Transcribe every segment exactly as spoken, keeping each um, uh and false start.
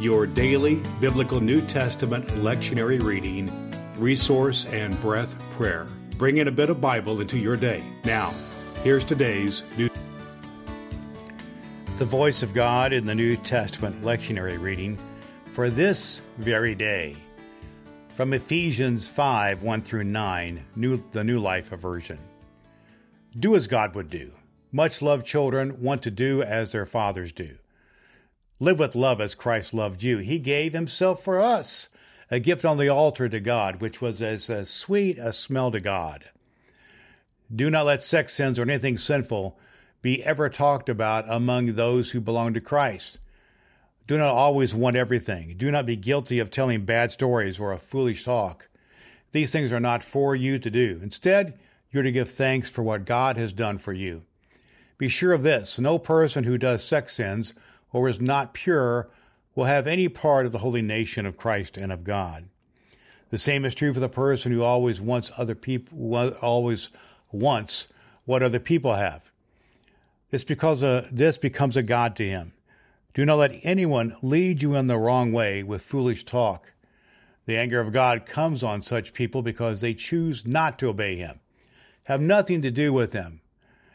your daily biblical New Testament lectionary reading, resource, and breath prayer. Bring in a bit of Bible into your day. Now, here's today's New The Voice of God in the New Testament lectionary reading for this very day, from Ephesians five, one through nine, New, the New Life Version. Do as God would do. Much-loved children want to do as their fathers do. Live with love as Christ loved you. He gave himself for us, a gift on the altar to God, which was as a sweet a smell to God. Do not let sex sins or anything sinful be ever talked about among those who belong to Christ. Do not always want everything. Do not be guilty of telling bad stories or a foolish talk. These things are not for you to do. Instead, you're to give thanks for what God has done for you. Be sure of this, no person who does sex sins or is not pure will have any part of the holy nation of Christ and of God. The same is true for the person who always wants other people, always wants what other people have. This because a, this becomes a god to him. Do not let anyone lead you in the wrong way with foolish talk. The anger of God comes on such people because they choose not to obey him. Have nothing to do with him.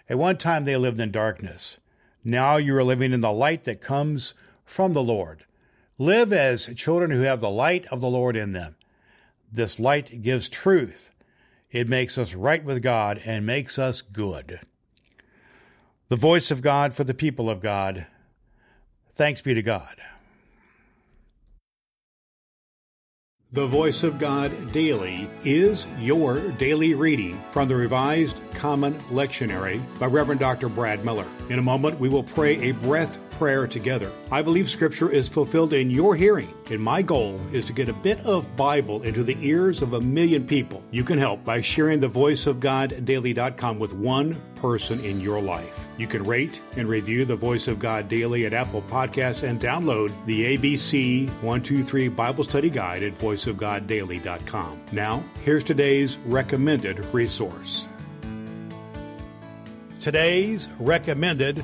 At one time they lived in darkness. Now you are living in the light that comes from the Lord. Live as children who have the light of the Lord in them. This light gives truth. It makes us right with God and makes us good. The voice of God for the people of God. Thanks be to God. The Voice of God Daily is your daily reading from the Revised Common Lectionary by Reverend Doctor Brad Miller. In a moment, we will pray a breath prayer together. I believe Scripture is fulfilled in your hearing, and my goal is to get a bit of Bible into the ears of a million people. You can help by sharing the voice of god daily dot com with one person in your life. You can rate and review the Voice of God Daily at Apple Podcasts and download the A, B, C one two three Bible Study Guide at voice of god daily dot com. Now, here's today's recommended resource. Today's recommended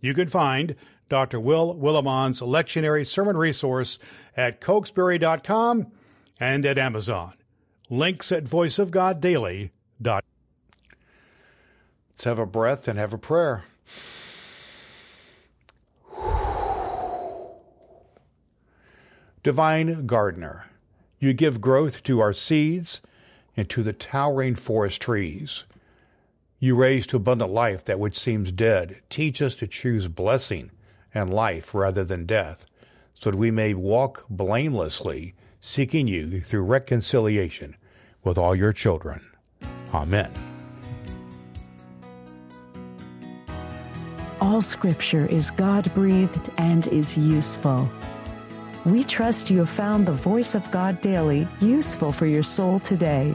You can find Doctor Will Willimon's Lectionary Sermon Resource at cokesbury dot com and at Amazon. Links at voice of god daily dot com. Let's have a breath and have a prayer. Divine Gardener, you give growth to our seeds and to the towering forest trees. You raise to abundant life that which seems dead. Teach us to choose blessing and life rather than death, so that we may walk blamelessly, seeking you through reconciliation with all your children. Amen. All Scripture is God-breathed and is useful. We trust you have found the Voice of God Daily useful for your soul today.